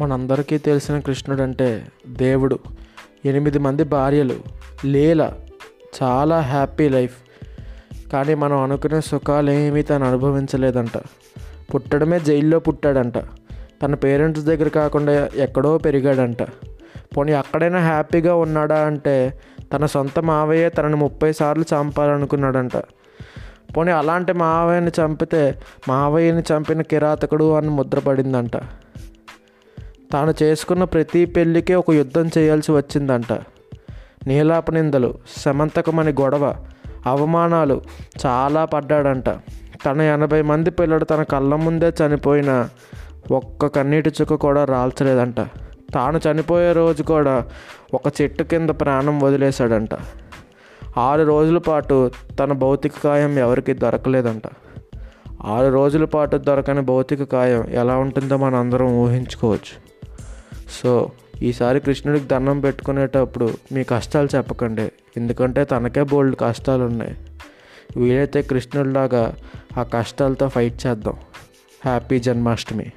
మనందరికీ తెలిసిన కృష్ణుడు అంటే దేవుడు. 8 మంది భార్యలు, లీల, చాలా హ్యాపీ లైఫ్. కానీ మనం అనుకునే సుఖాలేమీ తను అనుభవించలేదంట. పుట్టడమే జైల్లో పుట్టాడంట. తన పేరెంట్స్ దగ్గర కాకుండా ఎక్కడో పెరిగాడంట. పోనీ అక్కడైనా హ్యాపీగా ఉన్నాడా అంటే తన సొంత మావయ్య తనని 30 సార్లు చంపాలనుకున్నాడంట. పోనీ అలాంటి మావయ్యని చంపితే మావయ్యని చంపిన కిరాతకుడు అని ముద్రపడిందంట. తాను చేసుకున్న ప్రతి పెళ్ళికి ఒక యుద్ధం చేయాల్సి వచ్చిందంట. నీలాపనిందలు, సమంతకమని గొడవ, అవమానాలు చాలా పడ్డాడంట. తన 80 మంది పిల్లలు తన కళ్ళ ముందే చనిపోయినా ఒక్క కన్నీటి చుక్క కూడా రాల్చలేదంట. తాను చనిపోయే రోజు కూడా ఒక చెట్టు కింద ప్రాణం వదిలేశాడంట. 6 రోజుల పాటు తన భౌతిక కాయం ఎవరికి దొరకలేదంట. 6 రోజుల పాటు దొరకని భౌతిక కాయం ఎలా ఉంటుందో మనం అందరం ఊహించుకోవచ్చు. సో ఈసారి కృష్ణుడికి దండం పెట్టుకునేటప్పుడు మీ కష్టాలు చెప్పకండి, ఎందుకంటే తనకే బోల్డ్ కష్టాలు ఉన్నాయి. వీలైతే కృష్ణుడిలాగా ఆ కష్టాలతో ఫైట్ చేద్దాం. హ్యాపీ జన్మాష్టమి.